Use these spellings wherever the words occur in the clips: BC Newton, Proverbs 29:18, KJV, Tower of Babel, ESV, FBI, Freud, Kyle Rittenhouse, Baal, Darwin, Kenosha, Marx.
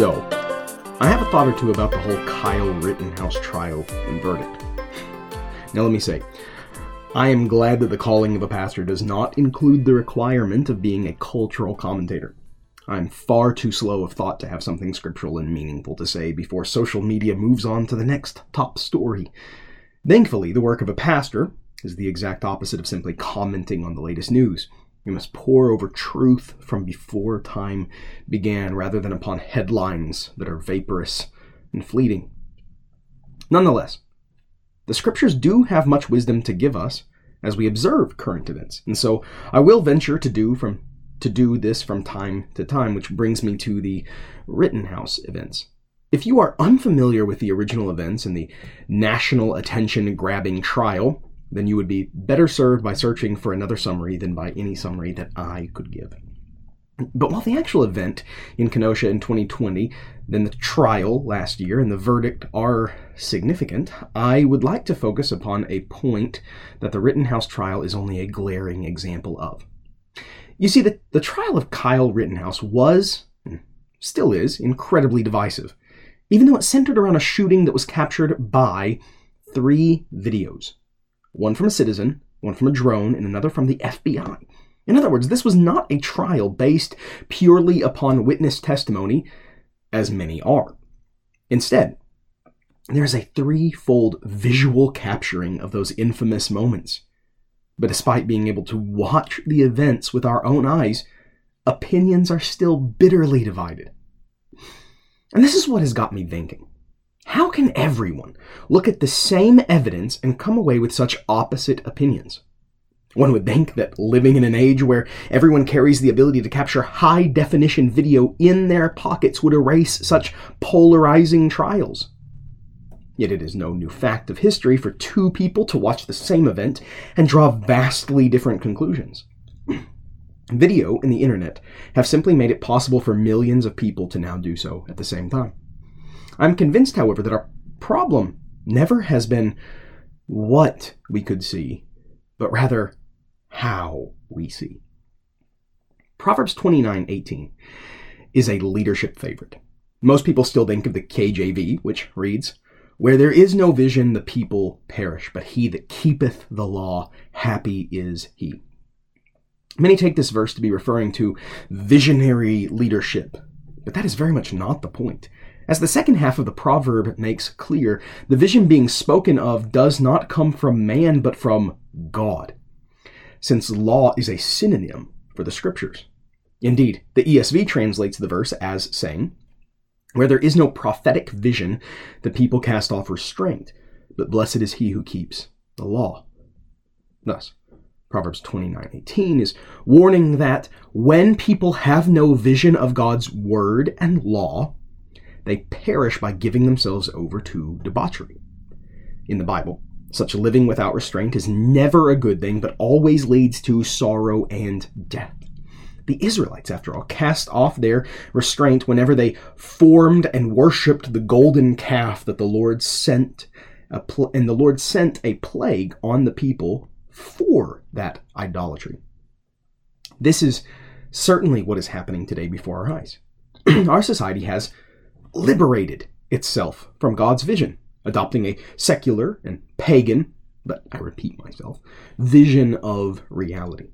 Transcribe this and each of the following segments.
So, I have a thought or two about the whole Kyle Rittenhouse trial and verdict. Now let me say, I am glad that the calling of a pastor does not include the requirement of being a cultural commentator. I'm far too slow of thought to have something scriptural and meaningful to say before social media moves on to the next top story. Thankfully, the work of a pastor is the exact opposite of simply commenting on the latest news. You must pore over truth from before time began rather than upon headlines that are vaporous and fleeting. Nonetheless, the scriptures do have much wisdom to give us as we observe current events, and so I will venture to do this from time to time, which brings me to the Rittenhouse events. If you are unfamiliar with the original events and the national attention-grabbing trial, then you would be better served by searching for another summary than by any summary that I could give. But while the actual event in Kenosha in 2020, then the trial last year, and the verdict are significant, I would like to focus upon a point that the Rittenhouse trial is only a glaring example of. You see, the trial of Kyle Rittenhouse was, and still is, incredibly divisive, even though it centered around a shooting that was captured by three videos. One from a citizen, one from a drone, and another from the FBI. In other words, this was not a trial based purely upon witness testimony, as many are. Instead, there is a threefold visual capturing of those infamous moments. But despite being able to watch the events with our own eyes, opinions are still bitterly divided. And this is what has got me thinking. How can everyone look at the same evidence and come away with such opposite opinions? One would think that living in an age where everyone carries the ability to capture high-definition video in their pockets would erase such polarizing trials. Yet it is no new fact of history for two people to watch the same event and draw vastly different conclusions. Video and the internet have simply made it possible for millions of people to now do so at the same time. I'm convinced, however, that our problem never has been what we could see, but rather how we see. Proverbs 29:18 is a leadership favorite. Most people still think of the KJV, which reads, "Where there is no vision, the people perish, but he that keepeth the law, happy is he." Many take this verse to be referring to visionary leadership, but that is very much not the point. As the second half of the proverb makes clear, the vision being spoken of does not come from man, but from God, since law is a synonym for the scriptures. Indeed, the ESV translates the verse as saying, "Where there is no prophetic vision, the people cast off restraint, but blessed is he who keeps the law." Thus, Proverbs 29:18 is warning that when people have no vision of God's word and law, they perish by giving themselves over to debauchery. In the Bible, such living without restraint is never a good thing, but always leads to sorrow and death. The Israelites, after all, cast off their restraint whenever they formed and worshipped the golden calf that the Lord sent, and the Lord sent a plague on the people for that idolatry. This is certainly what is happening today before our eyes. Our society has liberated itself from God's vision, adopting a secular and pagan, but I repeat myself, vision of reality.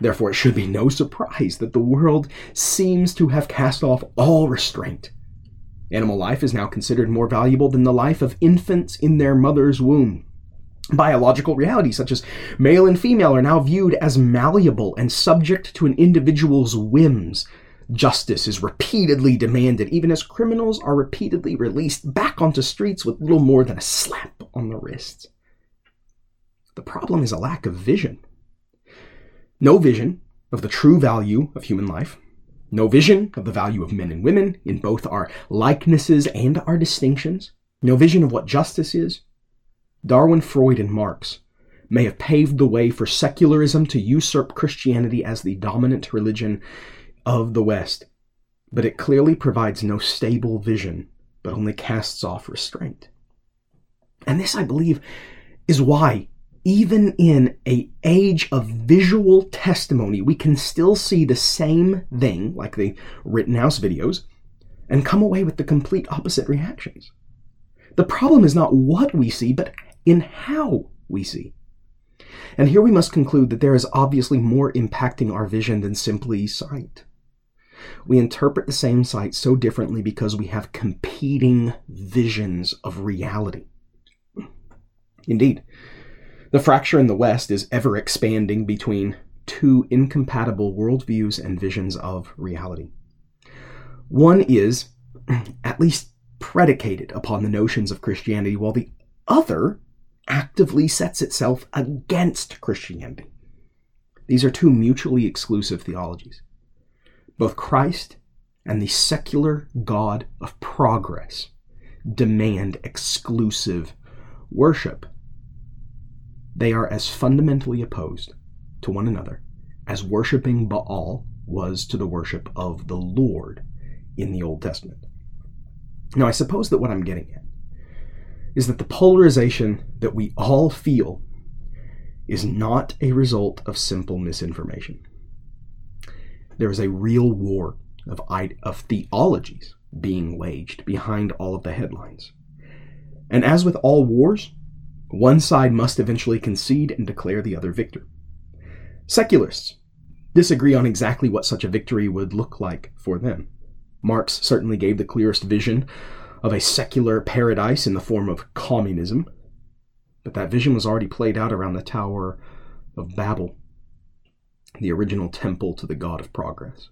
Therefore, it should be no surprise that the world seems to have cast off all restraint. Animal life is now considered more valuable than the life of infants in their mother's womb. Biological realities such as male and female are now viewed as malleable and subject to an individual's whims. Justice is repeatedly demanded, even as criminals are repeatedly released back onto streets with little more than a slap on the wrists. The problem is a lack of vision. No vision of the true value of human life. No vision of the value of men and women in both our likenesses and our distinctions. No vision of what justice is. Darwin, Freud, and Marx may have paved the way for secularism to usurp Christianity as the dominant religion of the West, but it clearly provides no stable vision, but only casts off restraint. And this, I believe, is why, even in an age of visual testimony, we can still see the same thing, like the Rittenhouse videos, and come away with the complete opposite reactions. The problem is not what we see, but in how we see. And here we must conclude that there is obviously more impacting our vision than simply sight. We interpret the same sight so differently because we have competing visions of reality. Indeed, the fracture in the West is ever expanding between two incompatible worldviews and visions of reality. One is at least predicated upon the notions of Christianity, while the other actively sets itself against Christianity. These are two mutually exclusive theologies. Both Christ and the secular God of progress demand exclusive worship. They are as fundamentally opposed to one another as worshiping Baal was to the worship of the Lord in the Old Testament. Now, I suppose that what I'm getting at is that the polarization that we all feel is not a result of simple misinformation. There is a real war of theologies being waged behind all of the headlines. And as with all wars, one side must eventually concede and declare the other victor. Secularists disagree on exactly what such a victory would look like for them. Marx certainly gave the clearest vision of a secular paradise in the form of communism, but that vision was already played out around the Tower of Babel, the original temple to the God of progress.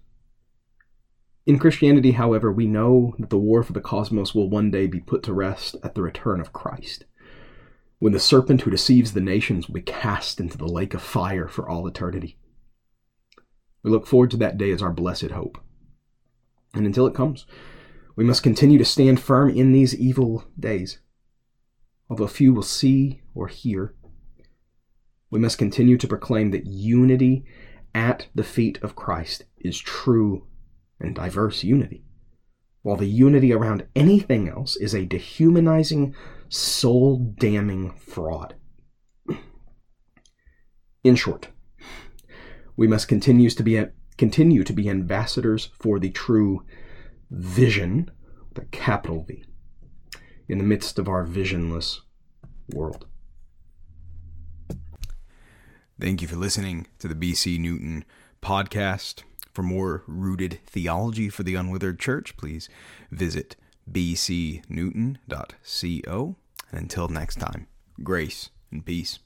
In Christianity, however, we know that the war for the cosmos will one day be put to rest at the return of Christ, when the serpent who deceives the nations will be cast into the lake of fire for all eternity. We look forward to that day as our blessed hope. And until it comes, we must continue to stand firm in these evil days. Although few will see or hear, we must continue to proclaim that unity at the feet of Christ is true and diverse unity, while the unity around anything else is a dehumanizing, soul-damning fraud. In short, we must continue to be ambassadors for the true vision, with a capital V, in the midst of our visionless world. Thank you for listening to the BC Newton podcast. For more rooted theology for the unwithered church, please visit bcnewton.co. And until next time, grace and peace.